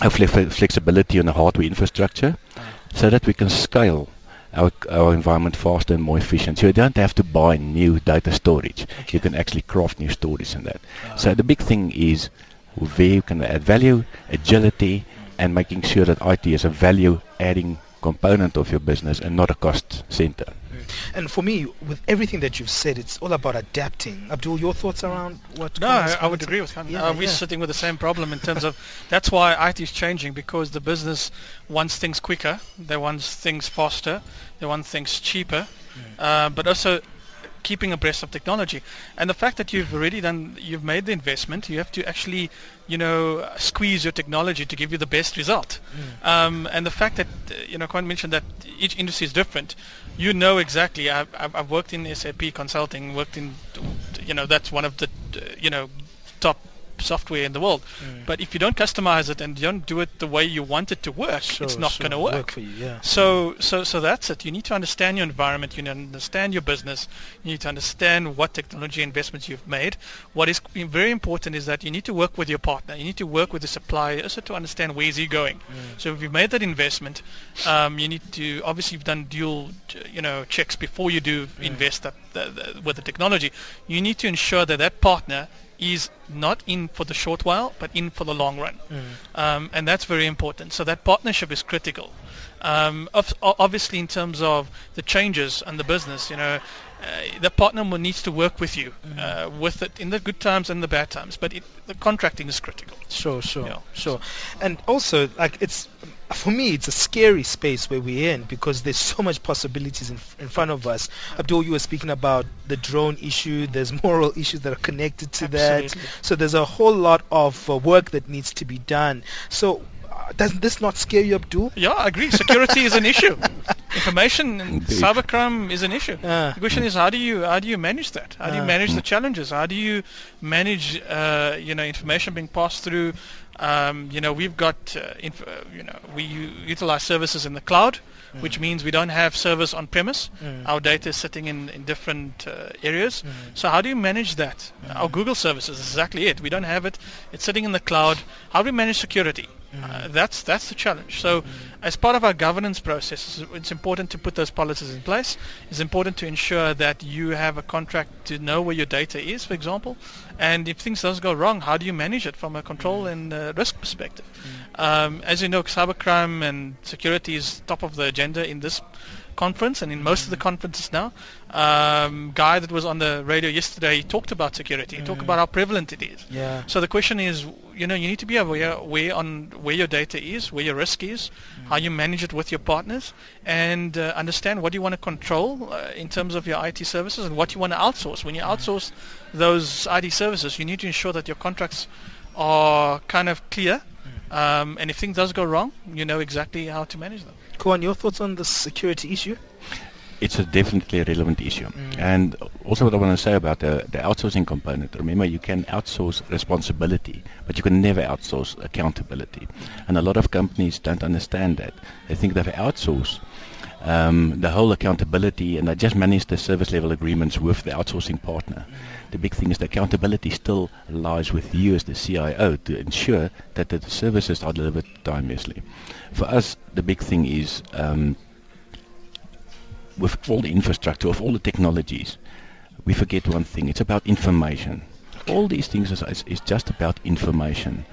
a fle flexibility on the hardware infrastructure, oh. so that we can scale our, our environment faster and more efficient. So you don't have to buy new data storage. Okay. You can actually craft new stories in that. Oh. So the big thing is where you can add value, agility, and making sure that I T is a value-adding component of your business and not a cost center. Mm. And for me, with everything that you've said, it's all about adapting. Abdul, your thoughts around what? No, I, I would agree with him. Yeah, uh, we're yeah. sitting with the same problem in terms of that's why I T is changing, because the business wants things quicker, they want things faster, they want things cheaper, mm. uh, but also keeping abreast of technology. And the fact that you've already done, you've made the investment, you have to actually, you know, squeeze your technology to give you the best result. Mm. Um, and the fact that, uh, you know, Caun mentioned that each industry is different. You know exactly, I've, I've worked in S A P consulting, worked in, you know, that's one of the, uh, you know, top software in the world. Mm. But if you don't customize it and you don't do it the way you want it to work, sure, it's not sure. going to work. work for you, yeah. So, yeah. so, so that's it. You need to understand your environment. You need to understand your business. You need to understand what technology investments you've made. What is very important is that you need to work with your partner. You need to work with the supplier also to understand where is he going. Mm. So, if you've made that investment, um, you need to obviously you've done dual, you know, checks before you do yeah. invest that, that, that, with the technology. You need to ensure that that partner is not in for the short while, but in for the long run. Mm. Um, and that's very important. So that partnership is critical. Um, of, obviously, in terms of the changes and the business, you know, uh, the partner needs to work with you, mm. uh, with it in the good times and the bad times. But it, the contracting is critical. Sure, sure, you know, sure. So. And also, like, it's for me, it's a scary space where we're in, because there's so much possibilities in, in front of us. Abdul, you were speaking about the drone issue. There's moral issues that are connected to Absolutely. that. So there's a whole lot of uh, work that needs to be done. So uh, doesn't this not scare you, Abdul? Yeah, I agree. Security is an issue. Information and cybercrime is an issue. Uh, the question is, how do you how do you manage that? How do you manage uh, the challenges? How do you manage uh, you know, information being passed through? Um, you know, we've got, uh, inf uh, you know, we utilize services in the cloud, mm. which means we don't have servers on premise. Mm. Our data is sitting in, in different uh, areas. Mm. So how do you manage that? Mm. Our Google services is exactly it. We don't have it. It's sitting in the cloud. How do we manage security? Uh, that's that's the challenge. So as part of our governance process, it's important to put those policies in place. It's important to ensure that you have a contract to know where your data is, for example, and if things does go wrong, how do you manage it from a control and uh, risk perspective? Um, as you know, cybercrime and security is top of the agenda in this conference and in most of the conferences now. Um, guy that was on the radio yesterday, he talked about security, he talked about how prevalent it is. Yeah. So the question is, you know, you need to be aware, aware on where your data is, where your risk is, mm. how you manage it with your partners, and uh, understand what you want to control uh, in terms of your I T services and what you want to outsource. When you outsource those I T services, you need to ensure that your contracts are kind of clear, um, and if things does go wrong, you know exactly how to manage them. Caun, your thoughts on the security issue? It's a definitely a relevant issue. Mm. And also what I want to say about the, the outsourcing component, remember you can outsource responsibility, but you can never outsource accountability. And a lot of companies don't understand that. They think they've outsourced um, the whole accountability and they just manage the service level agreements with the outsourcing partner. Mm. The big thing is the accountability still lies with you as the C I O to ensure that the services are delivered timelessly. For us, the big thing is um, with all the infrastructure, of all the technologies, we forget one thing. It's about information. All these things is, is, is just about information.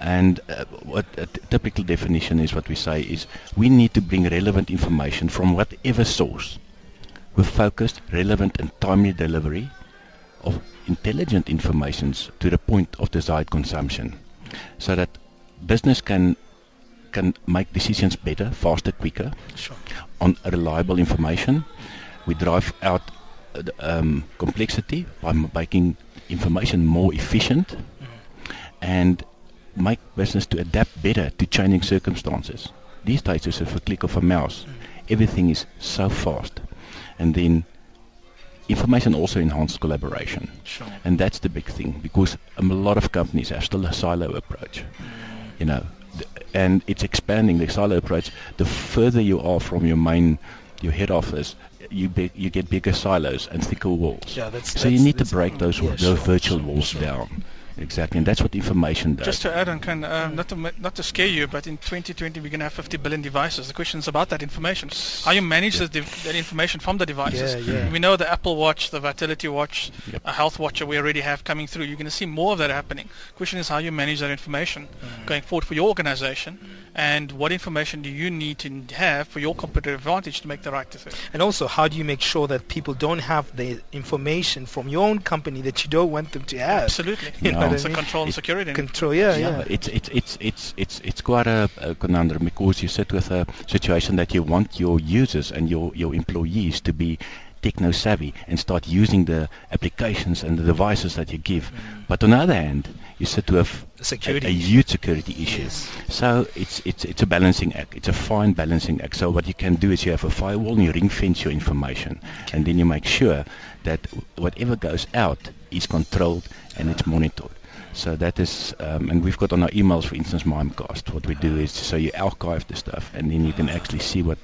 And uh, what a typical definition is what we say is we need to bring relevant information from whatever source with focused, relevant and timely delivery of intelligent information to the point of desired consumption so that business can can make decisions better, faster, quicker, sure. on reliable information. We drive out uh, um, complexity by making information more efficient mm-hmm. and make business to adapt better to changing circumstances. These days it's just a click of a mouse. Mm-hmm. Everything is so fast. And then information also enhances collaboration. Sure. And that's the big thing because a lot of companies have still a silo approach. Mm-hmm. You know. And it's expanding the silo approach. The further you are from your main, your head office, you be, you get bigger silos and thicker walls. Yeah, that's, so that's, you need to break those, yeah, those sure, virtual sure, walls sure. down. Exactly, and that's what information does. Just to add on, can, um, not, to, not to scare you, but in twenty twenty we're going to have fifty billion devices. The question is about that information. How you manage yeah. the that information from the devices. Yeah, yeah. We know the Apple Watch, the Vitality Watch, yep. a Health Watch we already have coming through. You're going to see more of that happening. The question is how you manage that information mm-hmm. going forward for your organization and what information do you need to have for your competitive advantage to make the right decision. And also, how do you make sure that people don't have the information from your own company that you don't want them to have? Absolutely. You know, It's I mean, a control and security. Control, yeah, yeah. yeah. It's, it's, it's, it's, it's, it's quite a, a conundrum because you sit with a situation that you want your users and your, your employees to be techno-savvy and start using the applications and the devices that you give. Mm. But on the other hand, you sit with security. A, a huge security issue. Yes. So it's, it's, it's a balancing act. It's a fine balancing act. So what you can do is you have a firewall and you ring-fence your information. Okay. And then you make sure that whatever goes out is controlled and it's monitored. So that is, um, and we've got on our emails, for instance, Mimecast. What we do is, so you archive the stuff, and then you can actually see what,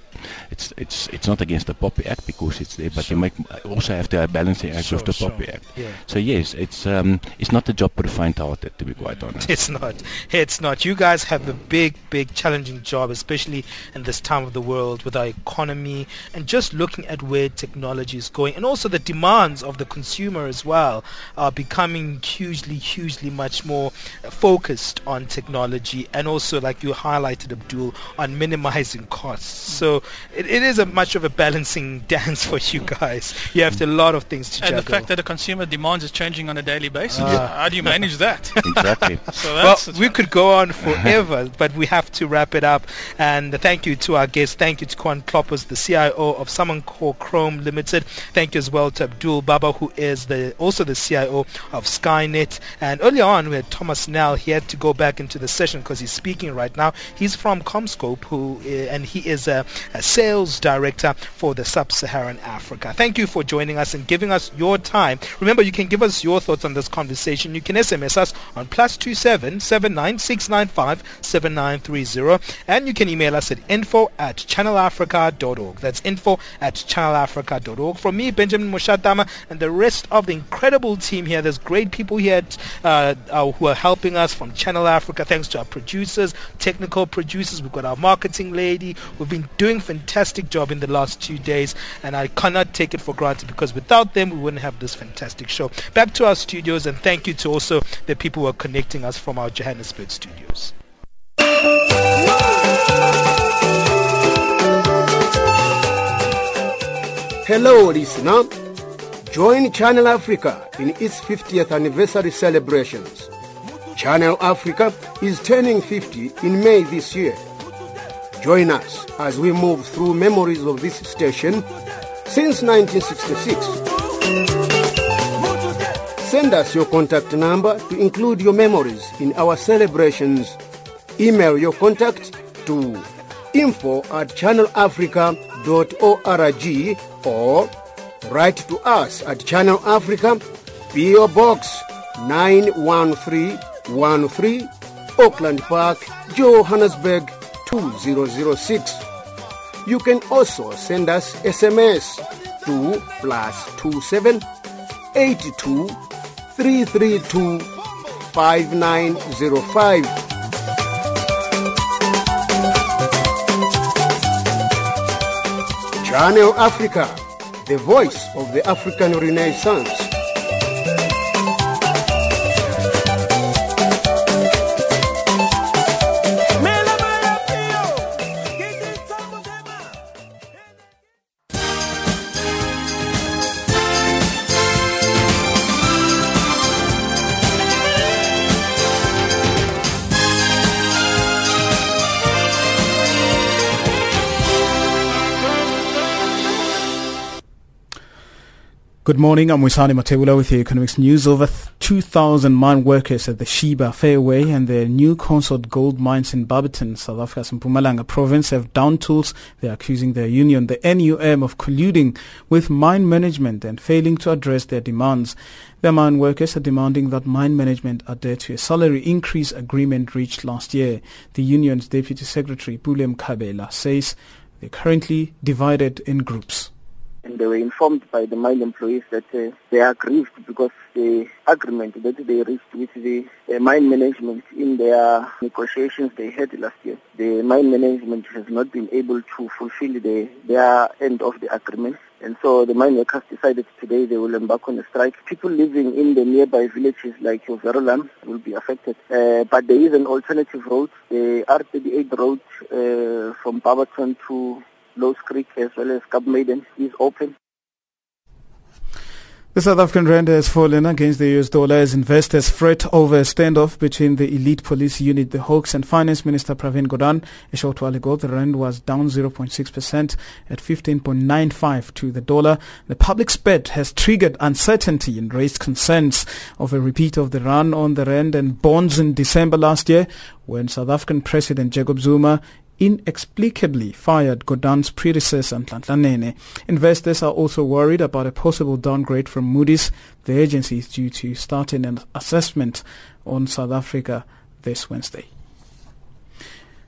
it's it's it's not against the P O P I Act because it's there, but sure. you make also have to balance the act sure, with the sure. P O P I Act. Yeah. So yes, it's um it's not a job for the faint-hearted, to be quite honest. It's not. It's not. You guys have a big, big, challenging job, especially in this time of the world with our economy and just looking at where technology is going, and also the demands of the consumer as well are becoming hugely, hugely much more focused on technology and also, like you highlighted, Abdul, on minimizing costs. So it, it is a much of a balancing dance for you guys. You have a lot of things to and juggle. And the fact that the consumer demands is changing on a daily basis. Uh, How do you manage that? Exactly. So that's well, we could go on forever, but we have to wrap it up. And thank you to our guests. Thank you to Caun Kloppers, the C I O of Samancor Chrome Limited. Thank you as well to Abdul Baba, who is the also the C I O of Skynet. And earlier on, we had Thomas Nel. He had to go back into the session because he's speaking right now. He's from CommScope, who uh, and he is a Sales Director for the Sub-Saharan Africa. Thank you for joining us and giving us your time. Remember, you can give us your thoughts on this conversation. You can S M S us on plus two seven seven nine six nine five seven nine three zero, and you can email us at info at channel africa dot org. That's info at channel africa dot org. From me, Benjamin Moshatama, and the rest of the incredible team here. There's great people here uh, uh, who are helping us from Channel Africa. Thanks to our producers, technical producers. We've got our marketing lady. We've been doing a fantastic job in the last two days, and I cannot take it for granted, because without them, we wouldn't have this fantastic show. Back to our studios, and thank you to also the people who are connecting us from our Johannesburg studios. Hello, listener. Join Channel Africa in its fiftieth anniversary celebrations. Channel Africa is turning fifty in May this year. Join us as we move through memories of this station since nineteen sixty-six. Send us your contact number to include your memories in our celebrations. Email your contact to info at channel africa dot org or write to us at Channel Africa, P O Box nine one three one three, Auckland Park, Johannesburg two zero zero six. You can also send us S M S to plus two seven eight two three three two five nine zero five. Channel Africa, the voice of the African Renaissance. Good morning, I'm Wisani Matebula with the Economics News. Over two thousand mine workers at the Sheba Fairway and the new Consort Gold Mines in Barberton, South Africa's Mpumalanga province have downed tools. They are accusing their union, the N U M, of colluding with mine management and failing to address their demands. The mine workers are demanding that mine management adhere to a salary increase agreement reached last year. The union's Deputy Secretary, Pule Mkabela, says they're currently divided in groups. And they were informed by the mine employees that uh, they are aggrieved because the agreement that they reached with the uh, mine management in their negotiations they had last year, the mine management has not been able to fulfill the, their end of the agreement. And so the mine workers decided today they will embark on a strike. People living in the nearby villages like Uverulam will be affected. Uh, but there is an alternative road, the R thirty-eight road uh, from Barberton to Lowe's Creek as well as Cap Maiden is open. The South African rand has fallen against the U S dollar as investors fret over a standoff between the elite police unit, the Hawks, and Finance Minister Pravin Gordhan. A short while ago, the rand was down zero point six percent at fifteen point nine five to the dollar. The public spat has triggered uncertainty and raised concerns of a repeat of the run on the rand and bonds in December last year, when South African President Jacob Zuma inexplicably fired Gordhan's predecessor Nhlanhla Nene. Investors are also worried about a possible downgrade from Moody's. The agency is due to start an assessment on South Africa this Wednesday.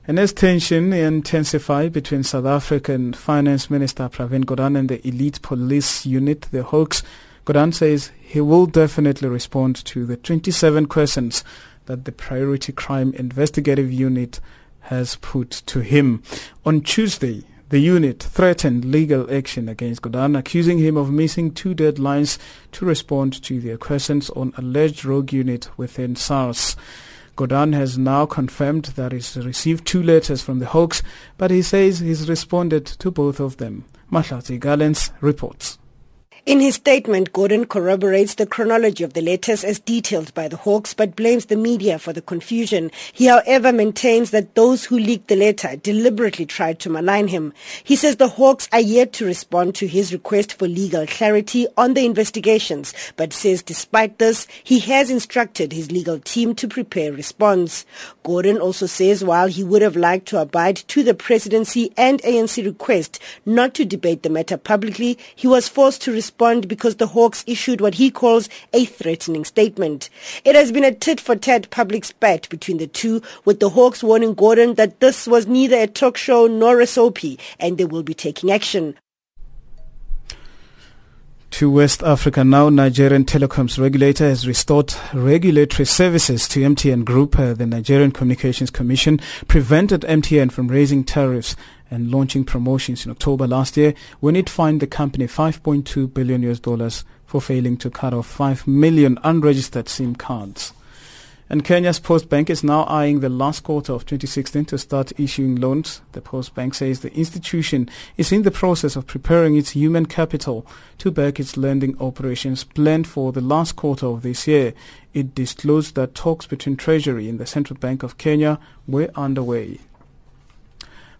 And as tension intensified between South African Finance Minister Pravin Gordhan and the elite police unit, the Hawks, Gordhan says he will definitely respond to the twenty-seven questions that the Priority Crime Investigative Unit has put to him. On Tuesday, the unit threatened legal action against Gordhan, accusing him of missing two deadlines to respond to their questions on alleged rogue unit within SARS. Gordhan has now confirmed that he's received two letters from the Hawks, but he says he's responded to both of them. Mahlatsi Galens reports. In his statement, Gordhan corroborates the chronology of the letters as detailed by the Hawks, but blames the media for the confusion. He, however, maintains that those who leaked the letter deliberately tried to malign him. He says the Hawks are yet to respond to his request for legal clarity on the investigations, but says despite this, he has instructed his legal team to prepare a response. Gordhan also says while he would have liked to abide to the presidency and A N C request not to debate the matter publicly, he was forced to respond because the Hawks issued what he calls a threatening statement. It has been a tit-for-tat public spat between the two, with the Hawks warning Gordhan that this was neither a talk show nor a soapie, and they will be taking action. To West Africa now, Nigerian telecoms regulator has restored regulatory services to M T N Group. Uh, the Nigerian Communications Commission prevented M T N from raising tariffs and launching promotions in October last year when it fined the company five point two billion U S dollars for failing to cut off five million unregistered SIM cards. And Kenya's Post Bank is now eyeing the last quarter of twenty sixteen to start issuing loans. The Post Bank says the institution is in the process of preparing its human capital to back its lending operations planned for the last quarter of this year. It disclosed that talks between Treasury and the Central Bank of Kenya were underway.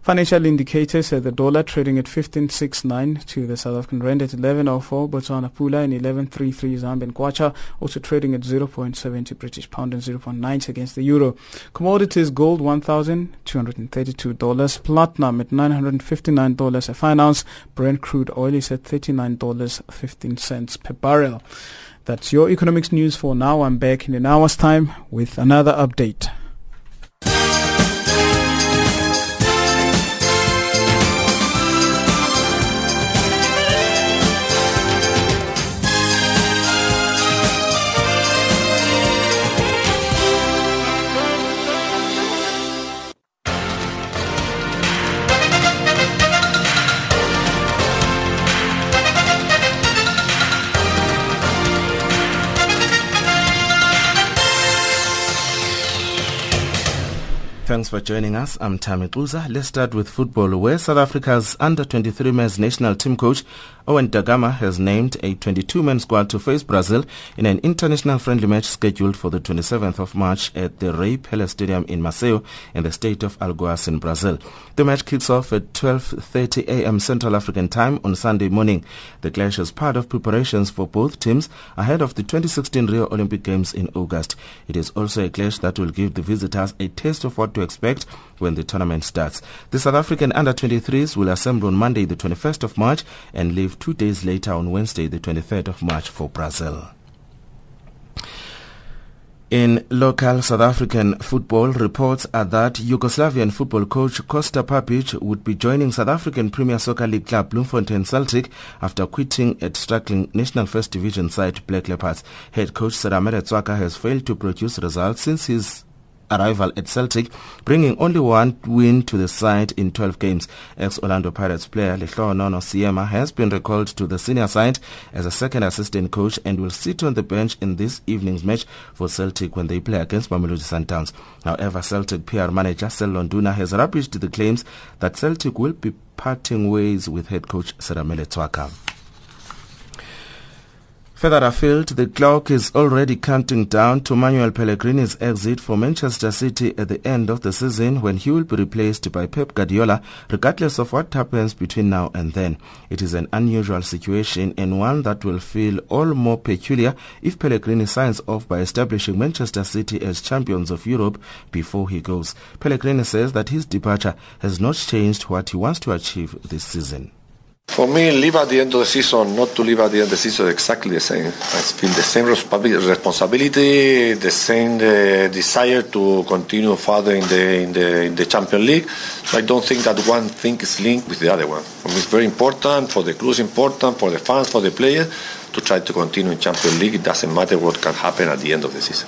Financial indicators said the dollar trading at fifteen sixty-nine to the South African rand at eleven oh four, Botswana Pula and eleven thirty-three, Zambian Kwacha also trading at zero point seven zero British pound and zero point nine against the euro. Commodities, gold one thousand two hundred thirty-two dollars, platinum at nine hundred fifty-nine dollars a fine ounce, Brent crude oil is at thirty-nine dollars and fifteen cents per barrel. That's your economics news for now. I'm back in an hour's time with another update. Thanks for joining us. I'm Tammy Kuza. Let's start with football, where South Africa's under twenty-three men's national team coach Owen Dagama has named a twenty-two man squad to face Brazil in an international friendly match scheduled for the twenty-seventh of March at the Rei Pelé Stadium in Maceió in the state of Alagoas in Brazil. The match kicks off at twelve thirty a m Central African time on Sunday morning. The clash is part of preparations for both teams ahead of the twenty sixteen Rio Olympic Games in August. It is also a clash that will give the visitors a taste of what to expect when the tournament starts. The South African under twenty-threes will assemble on Monday the twenty-first of March and leave two days later on Wednesday the twenty-third of March for Brazil. In local South African football, reports are that Yugoslavian football coach Kosta Papic would be joining South African Premier Soccer League club Bloemfontein Celtic after quitting at struggling National First Division side Black Leopards. Head coach Serame Retswaka has failed to produce results since his arrival at Celtic, bringing only one win to the side in twelve games. Ex-Orlando Pirates player Lehloa Nono Siema has been recalled to the senior side as a second assistant coach and will sit on the bench in this evening's match for Celtic when they play against Mamelodi Sundowns. However, Celtic P R manager Sello Nduna has rubbished the claims that Celtic will be parting ways with head coach Serame Retswaka. Further afield, the clock is already counting down to Manuel Pellegrini's exit for Manchester City at the end of the season when he will be replaced by Pep Guardiola regardless of what happens between now and then. It is an unusual situation and one that will feel all more peculiar if Pellegrini signs off by establishing Manchester City as champions of Europe before he goes. Pellegrini says that his departure has not changed what he wants to achieve this season. For me, leave at the end of the season, not to leave at the end of the season is exactly the same. It's been the same responsibility, the same uh, desire to continue further in the, in the in the Champions League. So I don't think that one thing is linked with the other one. For me, it's very important, for the club, important, for the fans, for the players, to try to continue in Champions League. It doesn't matter what can happen at the end of the season.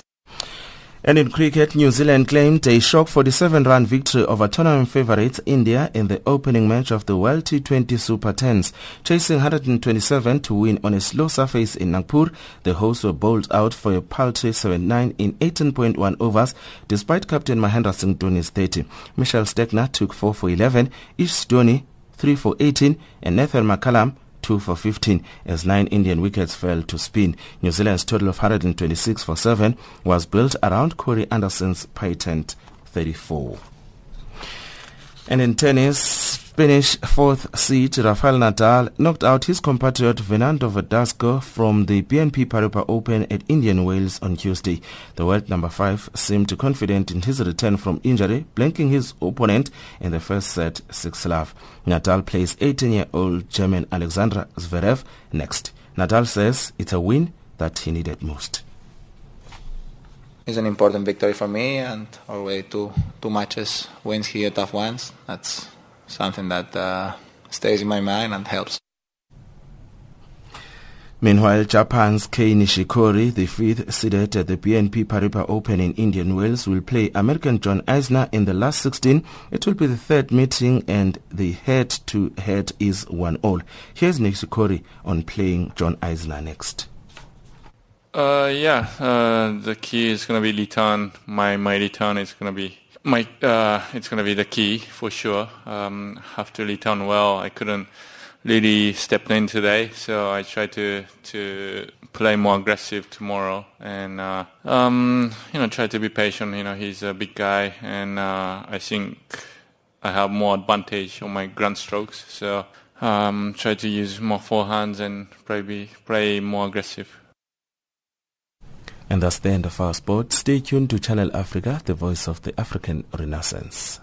And in cricket, New Zealand claimed a shock forty-seven run victory over tournament favourites India in the opening match of the World T twenty Super Tens. Chasing one hundred twenty-seven to win on a slow surface in Nagpur, the hosts were bowled out for a paltry seventy-nine in eighteen point one overs, despite captain Mahendra Singh Dhoni's thirty. Michael Steckner took four for eleven, Ish Dhoni three for eighteen, and Nathan McCullum two for fifteen as nine Indian wickets fell to spin. New Zealand's total of one hundred twenty-six for seven was built around Corey Anderson's patent thirty-four. And in tennis, Spanish fourth seed Rafael Nadal knocked out his compatriot Fernando Verdasco from the B N P Paribas Open at Indian Wells on Tuesday. The world number five seemed confident in his return from injury, blanking his opponent in the first set six love. Nadal plays eighteen-year-old German Alexander Zverev next. Nadal says it's a win that he needed most. It's an important victory for me, and already two two matches, wins here, tough ones. That's something that uh, stays in my mind and helps. Meanwhile, Japan's Kei Nishikori, the fifth seeded at the B N P Paribas Open in Indian Wells, will play American John Isner in the last sixteen. It will be the third meeting, and the head-to-head is one all. Here's Nishikori on playing John Isner next. Uh, yeah, uh, the key is going to be return. My my return is going to be my. Uh, it's going to be the key for sure. Um, have to return well. I couldn't really step in today, so I try to to play more aggressive tomorrow and uh, um, you know try to be patient. You know he's a big guy, and uh, I think I have more advantage on my grand strokes. So um, try to use more forehands and probably play more aggressive. And that's the end of our sport. Stay tuned to Channel Africa, the voice of the African Renaissance.